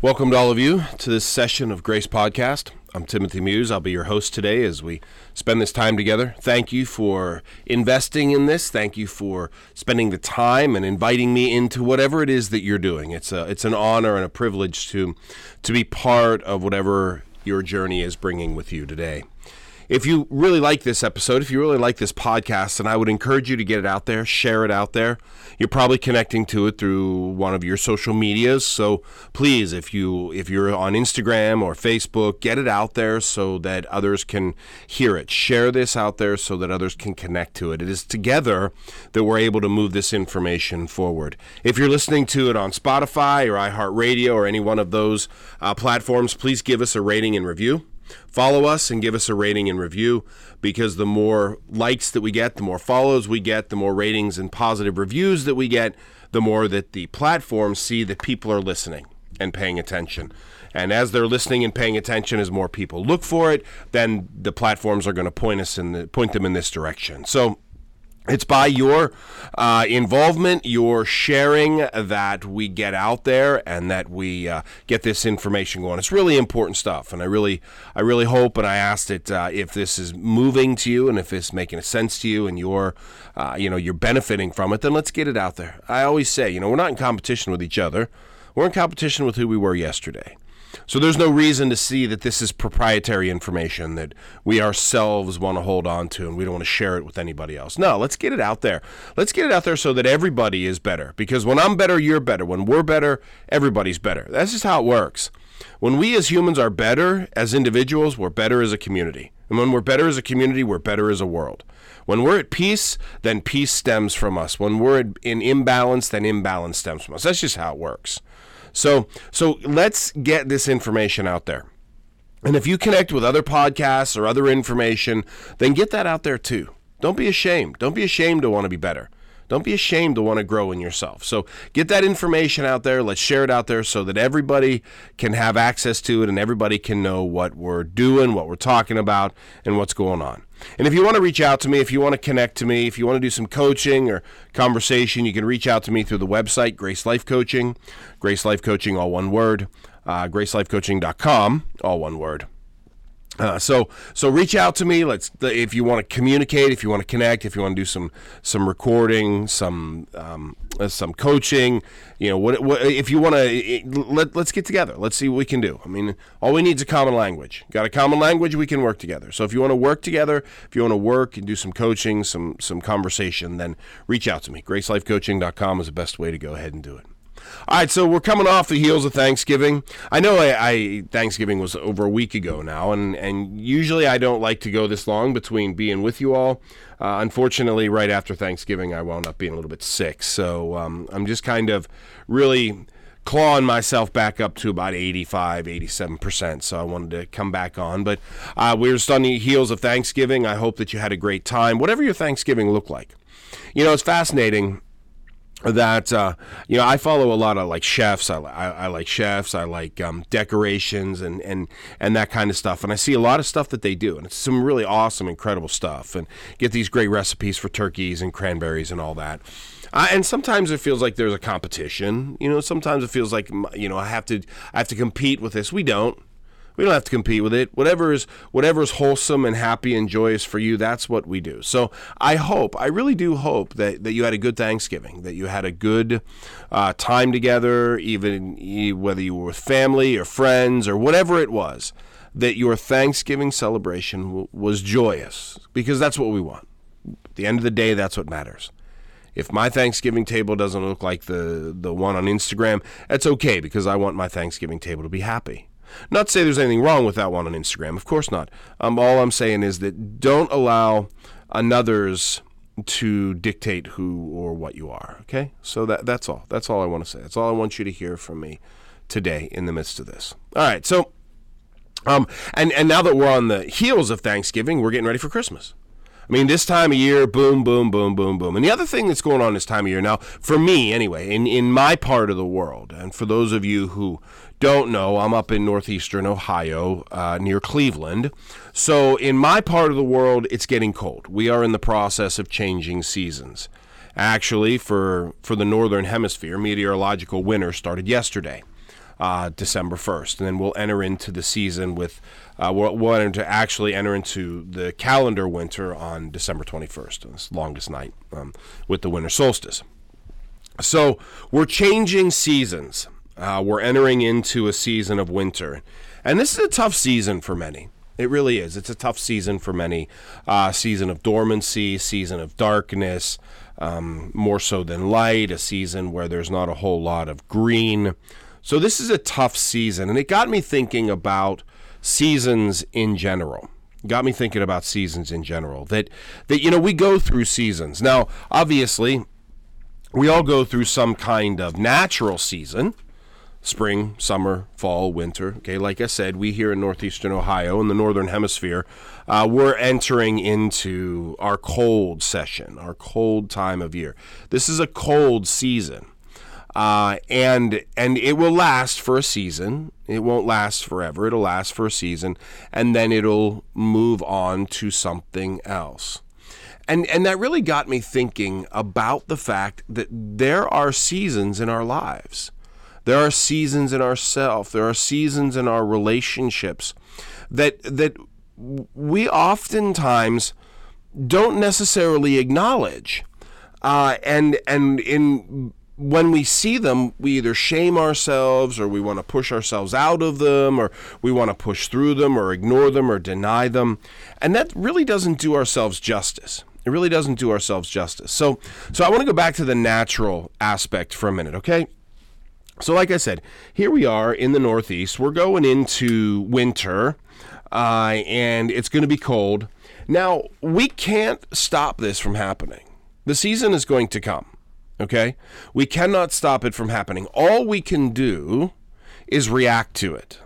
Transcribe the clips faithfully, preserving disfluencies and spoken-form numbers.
Welcome to all of you to this session of Grace Podcast. I'm Timothy Muse. I'll be your host today as we spend this time together. Thank you for investing in this. Thank you for spending the time and inviting me into whatever it is that you're doing. It's a it's an honor and a privilege to to be part of whatever your journey is bringing with you today. If you really like this episode, if you really like this podcast, then I would encourage you to get it out there, share it out there. You're probably connecting to it through one of your social medias, so please, if you if you're on Instagram or Facebook, get it out there so that others can hear it. Share this out there so that others can connect to it. It is together that we're able to move this information forward. If you're listening to it on Spotify or iHeartRadio or any one of those uh, platforms, please give us a rating and review. Follow us and give us a rating and review, because the more likes that we get, the more follows we get, the more ratings and positive reviews that we get, the more that the platforms see that people are listening and paying attention. And as they're listening and paying attention, as more people look for it, then the platforms are going to point us in the, point them in this direction. So it's by your uh, involvement, your sharing, that we get out there and that we uh, get this information going. It's really important stuff, and I really, I really hope, and I asked it uh, if this is moving to you and if it's making sense to you, and you're, uh, you know, you're benefiting from it. Then let's get it out there. I always say, you know, we're not in competition with each other; we're in competition with who we were yesterday. So there's no reason to see that this is proprietary information that we ourselves want to hold on to and we don't want to share it with anybody else. No, let's get it out there. Let's get it out there so that everybody is better. Because when I'm better, you're better. When we're better, everybody's better. That's just how it works. When we as humans are better as individuals, we're better as a community. And when we're better as a community, we're better as a world. When we're at peace, then peace stems from us. When we're in imbalance, then imbalance stems from us. That's just how it works. So so let's get this information out there. And if you connect with other podcasts or other information, then get that out there too. Don't be ashamed. Don't be ashamed to want to be better. Don't be ashamed to want to grow in yourself. So get that information out there. Let's share it out there so that everybody can have access to it and everybody can know what we're doing, what we're talking about, and what's going on. And if you want to reach out to me, if you want to connect to me, if you want to do some coaching or conversation, you can reach out to me through the website, Grace Life Coaching, Grace Life Coaching, all one word, uh, Grace Life Coaching dot com, all one word. Uh, so, so reach out to me. Let's, if you want to communicate, if you want to connect, if you want to do some, some recording, some, um, some coaching, you know, what, what if you want to, let, let's get together. Let's see what we can do. I mean, all we need is a common language. Got a common language, we can work together. So if you want to work together, if you want to work and do some coaching, some, some conversation, then reach out to me. Grace Life Coaching dot com is the best way to go ahead and do it. All right, so we're coming off the heels of Thanksgiving. I know I, I Thanksgiving was over a week ago now, and, and usually I don't like to go this long between being with you all. Uh, unfortunately, right after Thanksgiving, I wound up being a little bit sick, so um, I'm just kind of really clawing myself back up to about eighty-five, eighty-seven percent, so I wanted to come back on. But uh, we're just on the heels of Thanksgiving. I hope that you had a great time, whatever your Thanksgiving looked like. You know, it's fascinating that uh you know I follow a lot of like chefs. I, I, I like chefs I like um decorations and and and that kind of stuff, and I see a lot of stuff that they do, and it's some really awesome, incredible stuff, and get these great recipes for turkeys and cranberries and all that. I, and sometimes it feels like there's a competition. You know, sometimes it feels like, you know, I have to I have to compete with this. We don't We don't have to compete with it. Whatever is whatever is wholesome and happy and joyous for you, that's what we do. So I hope, I really do hope that, that you had a good Thanksgiving, that you had a good uh, time together, even whether you were with family or friends or whatever it was, that your Thanksgiving celebration w- was joyous, because that's what we want. At the end of the day, that's what matters. If my Thanksgiving table doesn't look like the, the one on Instagram, that's okay, because I want my Thanksgiving table to be happy. Not to say there's anything wrong with that one on Instagram. Of course not. Um, all I'm saying is that don't allow another's to dictate who or what you are, okay? So that that's all. That's all I want to say. That's all I want you to hear from me today in the midst of this. All right, so, um, and, and now that we're on the heels of Thanksgiving, we're getting ready for Christmas. I mean, this time of year, boom, boom, boom, boom, boom. And the other thing that's going on this time of year now, for me anyway, in, in my part of the world, and for those of you who don't know, I'm up in northeastern Ohio, uh, near Cleveland. So in my part of the world, it's getting cold. We are in the process of changing seasons. Actually, for, for the northern hemisphere, meteorological winter started yesterday. uh, December first. And then we'll enter into the season with, uh, we'll, we'll enter into, actually enter into the calendar winter on December twenty-first, this longest night um, with the winter solstice. So we're changing seasons. Uh, we're entering into a season of winter. And this is a tough season for many. It really is. It's a tough season for many. Uh, season of dormancy, season of darkness, um, more so than light, a season where there's not a whole lot of green. So this is a tough season. And it got me thinking about seasons in general. Got me thinking about seasons in general. That, that you know, we go through seasons. Now, obviously, we all go through some kind of natural season. Spring, summer, fall, winter. Okay, like I said, we here in northeastern Ohio, in the northern hemisphere, uh, we're entering into our cold session, our cold time of year. This is a cold season, uh, and and it will last for a season. It won't last forever. It'll last for a season, and then it'll move on to something else. And and that really got me thinking about the fact that there are seasons in our lives. There are seasons in ourselves. There are seasons in our relationships that that we oftentimes don't necessarily acknowledge, uh, and and in when we see them, we either shame ourselves or we want to push ourselves out of them, or we want to push through them, or ignore them, or deny them, and that really doesn't do ourselves justice. It really doesn't do ourselves justice. So so I want to go back to the natural aspect for a minute, okay? So like I said, here we are in the Northeast. We're going into winter, uh, and it's going to be cold. Now, we can't stop this from happening. The season is going to come, okay? We cannot stop it from happening. All we can do is react to it,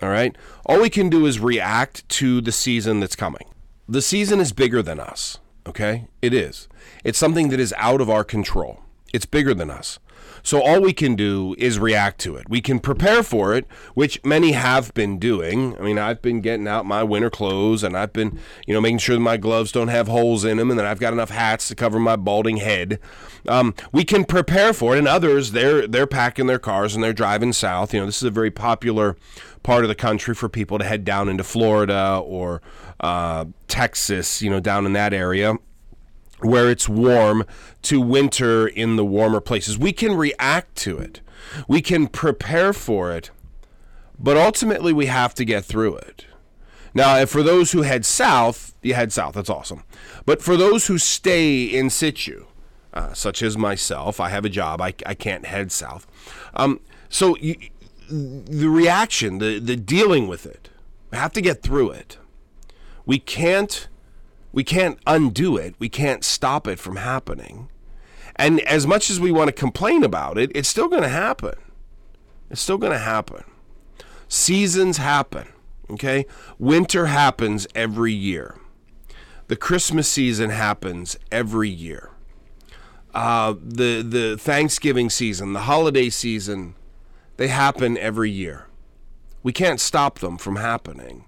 all right? All we can do is react to the season that's coming. The season is bigger than us, okay? It is. It's something that is out of our control. It's bigger than us. So all we can do is react to it. We can prepare for it, which many have been doing. I mean, I've been getting out my winter clothes, and I've been, you know, making sure that my gloves don't have holes in them, and that I've got enough hats to cover my balding head. Um, we can prepare for it, and others, they're they're packing their cars and they're driving south. You know, this is a very popular part of the country for people to head down into Florida or uh, Texas, you know, down in that area, where it's warm, to winter in the warmer places. We can react to it. We can prepare for it, but ultimately we have to get through it. Now, for those who head south, you head south, that's awesome. But for those who stay in situ, uh, such as myself, I have a job, I, I can't head south. Um, so you, the reaction, the, the dealing with it, we have to get through it. We can't We can't undo it. We can't stop it from happening. And as much as we want to complain about it, it's still going to happen. It's still going to happen. Seasons happen, okay? Winter happens every year. The Christmas season happens every year. Uh, the, the Thanksgiving season, the holiday season, they happen every year. We can't stop them from happening.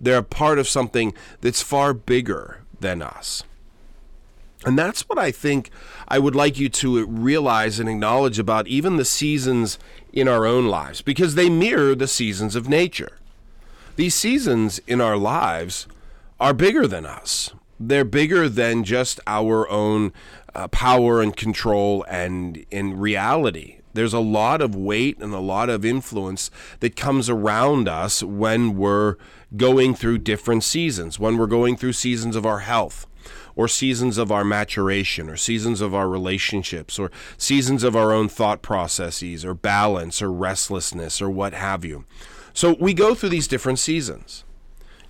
They're a part of something that's far bigger than us. And that's what I think I would like you to realize and acknowledge about even the seasons in our own lives, because they mirror the seasons of nature. These seasons in our lives are bigger than us. They're bigger than just our own uh, power and control and in reality. There's a lot of weight and a lot of influence that comes around us when we're going through different seasons, when we're going through seasons of our health, or seasons of our maturation, or seasons of our relationships, or seasons of our own thought processes, or balance, or restlessness, or what have you. So we go through these different seasons.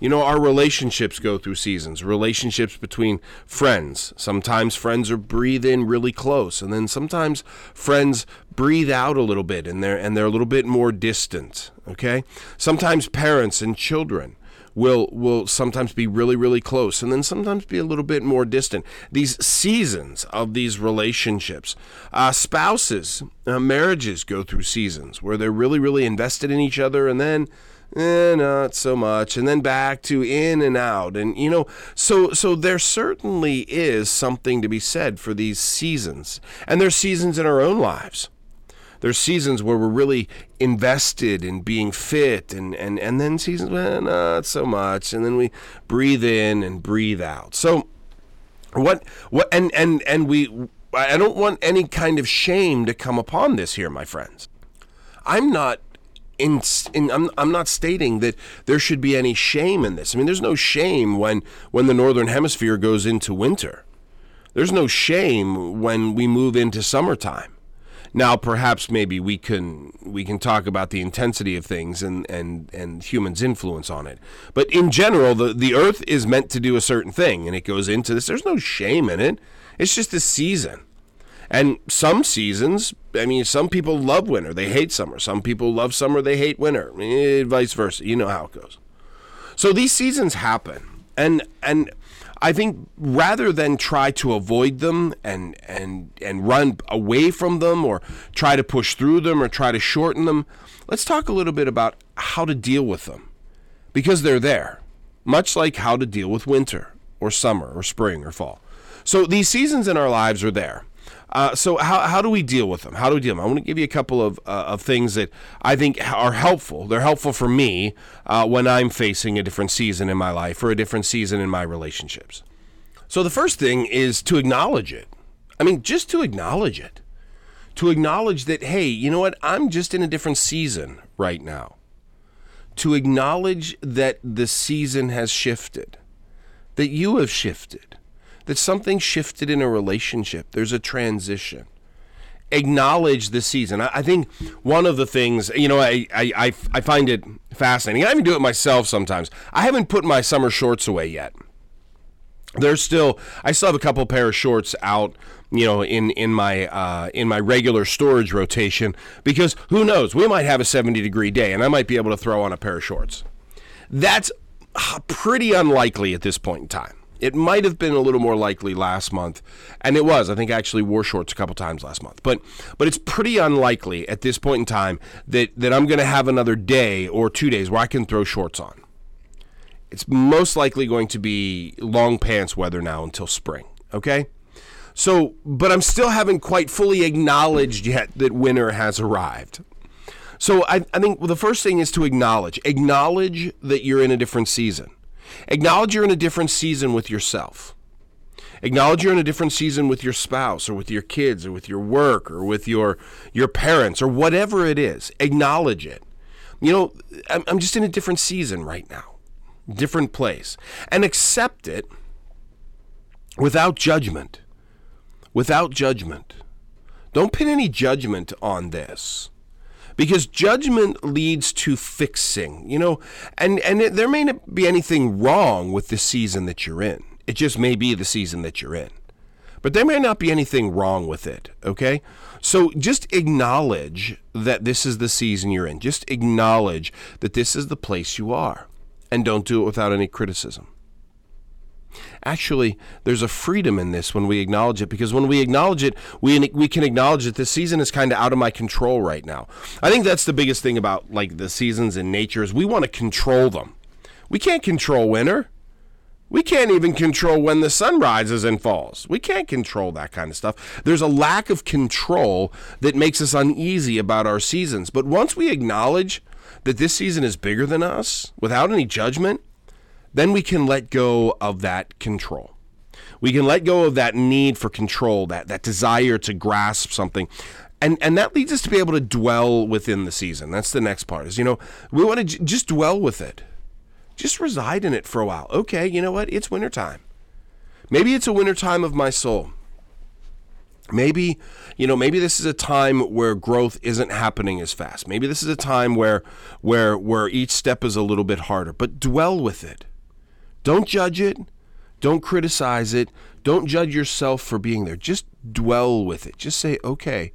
You know, our relationships go through seasons, relationships between friends. Sometimes friends are breathe in really close, and then sometimes friends breathe out a little bit, and they're, and they're a little bit more distant, okay? Sometimes parents and children will will sometimes be really, really close, and then sometimes be a little bit more distant. These seasons of these relationships. Uh, spouses, uh, marriages go through seasons where they're really, really invested in each other, and then Eh, not so much, and then back to in and out, and you know, so so there certainly is something to be said for these seasons, and there's seasons in our own lives. There's seasons where we're really invested in being fit, and, and, and then seasons, well, not so much. And then we breathe in and breathe out. So what, what, and, and, and we, I don't want any kind of shame to come upon this here, my friends. I'm not In, in, I'm, I'm not stating that there should be any shame in this. I mean, there's no shame when, when the Northern Hemisphere goes into winter. There's no shame when we move into summertime. Now, perhaps maybe we can we can talk about the intensity of things and, and, and humans' influence on it. But in general, the, the earth is meant to do a certain thing, and it goes into this. There's no shame in it. It's just a season. And some seasons, I mean, some people love winter. They hate summer. Some people love summer. They hate winter. Eh, vice versa. You know how it goes. So these seasons happen. And and I think rather than try to avoid them and, and, and run away from them or try to push through them or try to shorten them, let's talk a little bit about how to deal with them. Because they're there, much like how to deal with winter or summer or spring or fall. So these seasons in our lives are there. Uh, so how how do we deal with them? How do we deal with them? I want to give you a couple of uh, of things that I think are helpful. They're helpful for me uh, when I'm facing a different season in my life or a different season in my relationships. So the first thing is to acknowledge it. I mean, just to acknowledge it. To acknowledge that, hey, you know what? I'm just in a different season right now. To acknowledge that the season has shifted, that you have shifted. That something shifted in a relationship. There's a transition. Acknowledge the season. I, I think one of the things, you know, I, I I find it fascinating. I even do it myself sometimes. I haven't put my summer shorts away yet. There's still, I still have a couple pair of shorts out, you know, in in my uh, in my regular storage rotation because who knows? We might have a seventy degree day, and I might be able to throw on a pair of shorts. That's pretty unlikely at this point in time. It might have been a little more likely last month, and it was. I think I actually wore shorts a couple times last month. But but it's pretty unlikely at this point in time that, that I'm going to have another day or two days where I can throw shorts on. It's most likely going to be long pants weather now until spring, okay? So, but I'm still haven't quite fully acknowledged yet that winter has arrived. So I, I think well, the first thing is to acknowledge. Acknowledge that you're in a different season. Acknowledge you're in a different season with yourself. Acknowledge you're in a different season with your spouse or with your kids or with your work or with your your parents or whatever it is. Acknowledge it. You know, I'm just in a different season right now, different place. And accept it without judgment, without judgment. Don't pin any judgment on this. Because judgment leads to fixing, you know, and, and it, there may not be anything wrong with the season that you're in. It just may be the season that you're in. But there may not be anything wrong with it, okay? So just acknowledge that this is the season you're in. Just acknowledge that this is the place you are. And don't do it without any criticism. Actually, there's a freedom in this when we acknowledge it, because when we acknowledge it, we we can acknowledge that this season is kind of out of my control right now. I think that's the biggest thing about like the seasons in nature is we want to control them. We can't control winter. We can't even control when the sun rises and falls. We can't control that kind of stuff. There's a lack of control that makes us uneasy about our seasons. But once we acknowledge that this season is bigger than us, without any judgment, then we can let go of that control. We can let go of that need for control, that, that desire to grasp something. And and that leads us to be able to dwell within the season. That's the next part is, you know, we want to j- just dwell with it. Just reside in it for a while. Okay, you know what? It's wintertime. Maybe it's a wintertime of my soul. Maybe, you know, maybe this is a time where growth isn't happening as fast. Maybe this is a time where where where each step is a little bit harder. But dwell with it. Don't judge it. Don't criticize it. Don't judge yourself for being there. Just dwell with it. Just say, okay,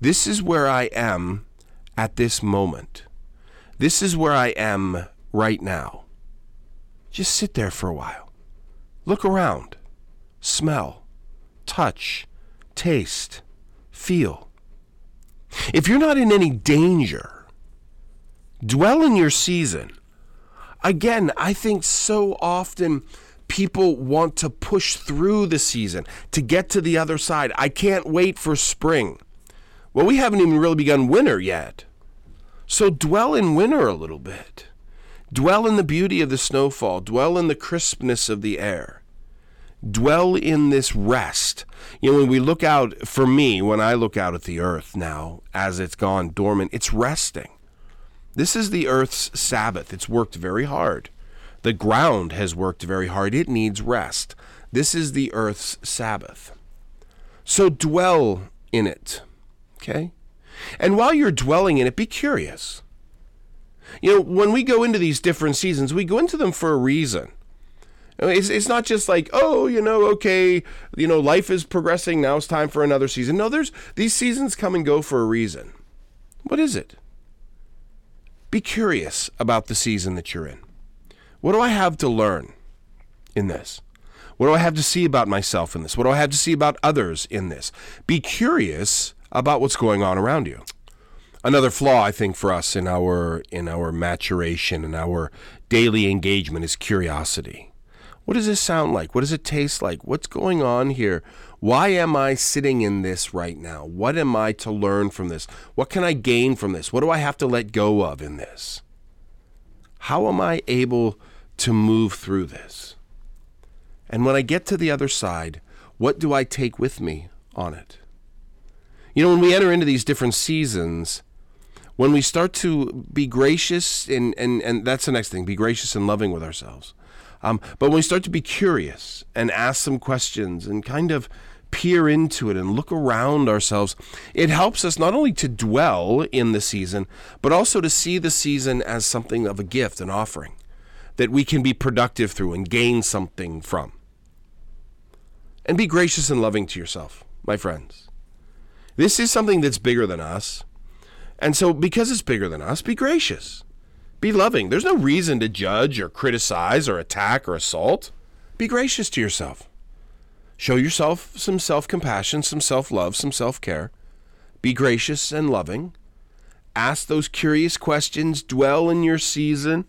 this is where I am at this moment. This is where I am right now. Just sit there for a while. Look around. Smell. Touch. Taste. Feel. If you're not in any danger, dwell in your season. Again, I think so often people want to push through the season to get to the other side. I can't wait for spring. Well, we haven't even really begun winter yet. So dwell in winter a little bit. Dwell in the beauty of the snowfall. Dwell in the crispness of the air. Dwell in this rest. You know, when we look out, for me, when I look out at the earth now, as it's gone dormant, it's resting. This is the earth's Sabbath. It's worked very hard. The ground has worked very hard. It needs rest. This is the earth's Sabbath. So dwell in it, okay? And while you're dwelling in it, be curious. You know, when we go into these different seasons, we go into them for a reason. It's, it's not just like, oh, you know, okay, you know, life is progressing. Now it's time for another season. No, there's these seasons come and go for a reason. What is it? Be curious about the season that you're in. What do I have to learn in this? What do I have to see about myself in this? What do I have to see about others in this? Be curious about what's going on around you. Another flaw, I think, for us in our in our maturation and our daily engagement is curiosity. What does this sound like? What does it taste like? What's going on here? Why am I sitting in this right now? What am I to learn from this? What can I gain from this? What do I have to let go of in this? How am I able to move through this? And when I get to the other side, what do I take with me on it? You know, when we enter into these different seasons, when we start to be gracious, and, and, and that's the next thing, be gracious and loving with ourselves. Um, but when we start to be curious and ask some questions and kind of peer into it and look around ourselves, it helps us not only to dwell in the season, but also to see the season as something of a gift, an offering, that we can be productive through and gain something from. And be gracious and loving to yourself, my friends. This is something that's bigger than us. And so because it's bigger than us, be gracious. Be loving. There's no reason to judge or criticize or attack or assault. Be gracious to yourself. Show yourself some self-compassion, some self-love, some self-care. Be gracious and loving. Ask those curious questions. Dwell in your season.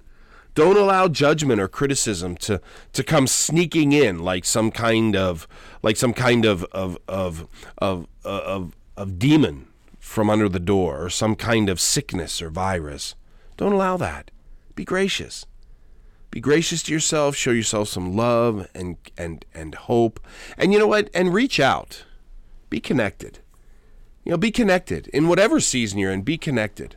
Don't allow judgment or criticism to, to come sneaking in like some kind of like some kind of of of of of, of, of demon from under the door, or some kind of sickness or virus. Don't allow that. Be gracious. Be gracious to yourself. Show yourself some love and and and hope. And you know what? And reach out. Be connected. You know, be connected. In whatever season you're in, be connected.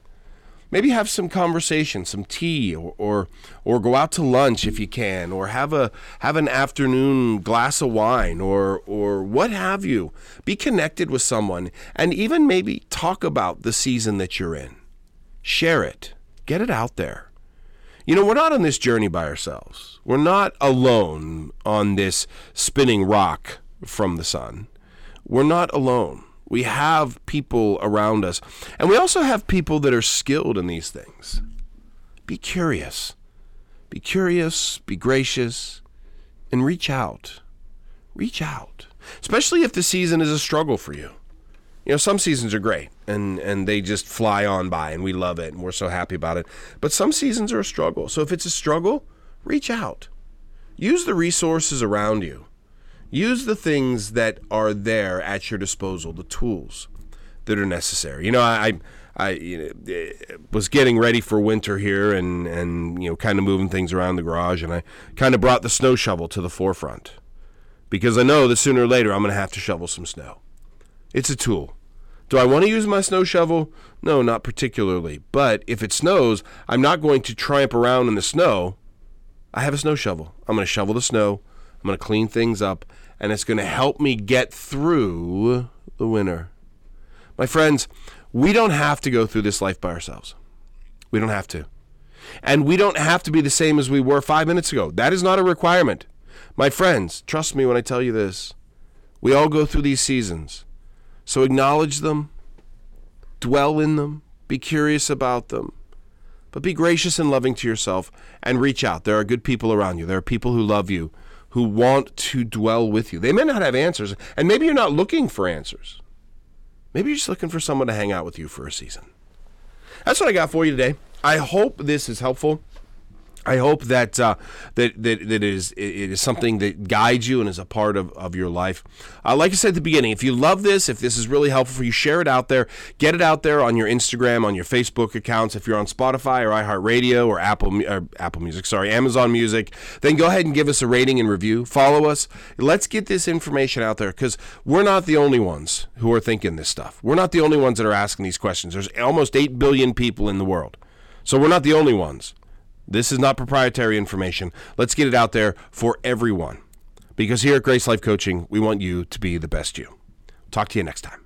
Maybe have some conversation, some tea, or or, or go out to lunch if you can, or have a have an afternoon glass of wine, or or what have you. Be connected with someone, and even maybe talk about the season that you're in. Share it. Get it out there. You know, we're not on this journey by ourselves. We're not alone on this spinning rock from the sun. We're not alone. We have people around us. And we also have people that are skilled in these things. Be curious. Be curious. Be gracious. And reach out. Reach out. Especially if the season is a struggle for you. You know, some seasons are great, and, and they just fly on by, and we love it, and we're so happy about it. But some seasons are a struggle. So if it's a struggle, reach out. Use the resources around you. Use the things that are there at your disposal, the tools that are necessary. You know, I I, I you know, was getting ready for winter here, and, and, you know, kind of moving things around the garage, and I kind of brought the snow shovel to the forefront because I know that sooner or later I'm going to have to shovel some snow. It's a tool. Do I want to use my snow shovel? No, not particularly. But if it snows, I'm not going to tramp around in the snow. I have a snow shovel. I'm going to shovel the snow. I'm going to clean things up. And it's going to help me get through the winter. My friends, we don't have to go through this life by ourselves. We don't have to. And we don't have to be the same as we were five minutes ago. That is not a requirement. My friends, trust me when I tell you this. We all go through these seasons. So acknowledge them, dwell in them, be curious about them, but be gracious and loving to yourself, and reach out. There are good people around you. There are people who love you, who want to dwell with you. They may not have answers, and maybe you're not looking for answers. Maybe you're just looking for someone to hang out with you for a season. That's what I got for you today. I hope this is helpful. I hope that uh, that that, that it is, it is something that guides you and is a part of, of your life. Uh, like I said at the beginning, if you love this, if this is really helpful for you, share it out there. Get it out there on your Instagram, on your Facebook accounts. If you're on Spotify or iHeartRadio or Apple or Apple Music, sorry, Amazon Music, then go ahead and give us a rating and review. Follow us. Let's get this information out there, because we're not the only ones who are thinking this stuff. We're not the only ones that are asking these questions. There's almost eight billion people in the world, so we're not the only ones. This is not proprietary information. Let's get it out there for everyone, because here at Grace Life Coaching, we want you to be the best you. Talk to you next time.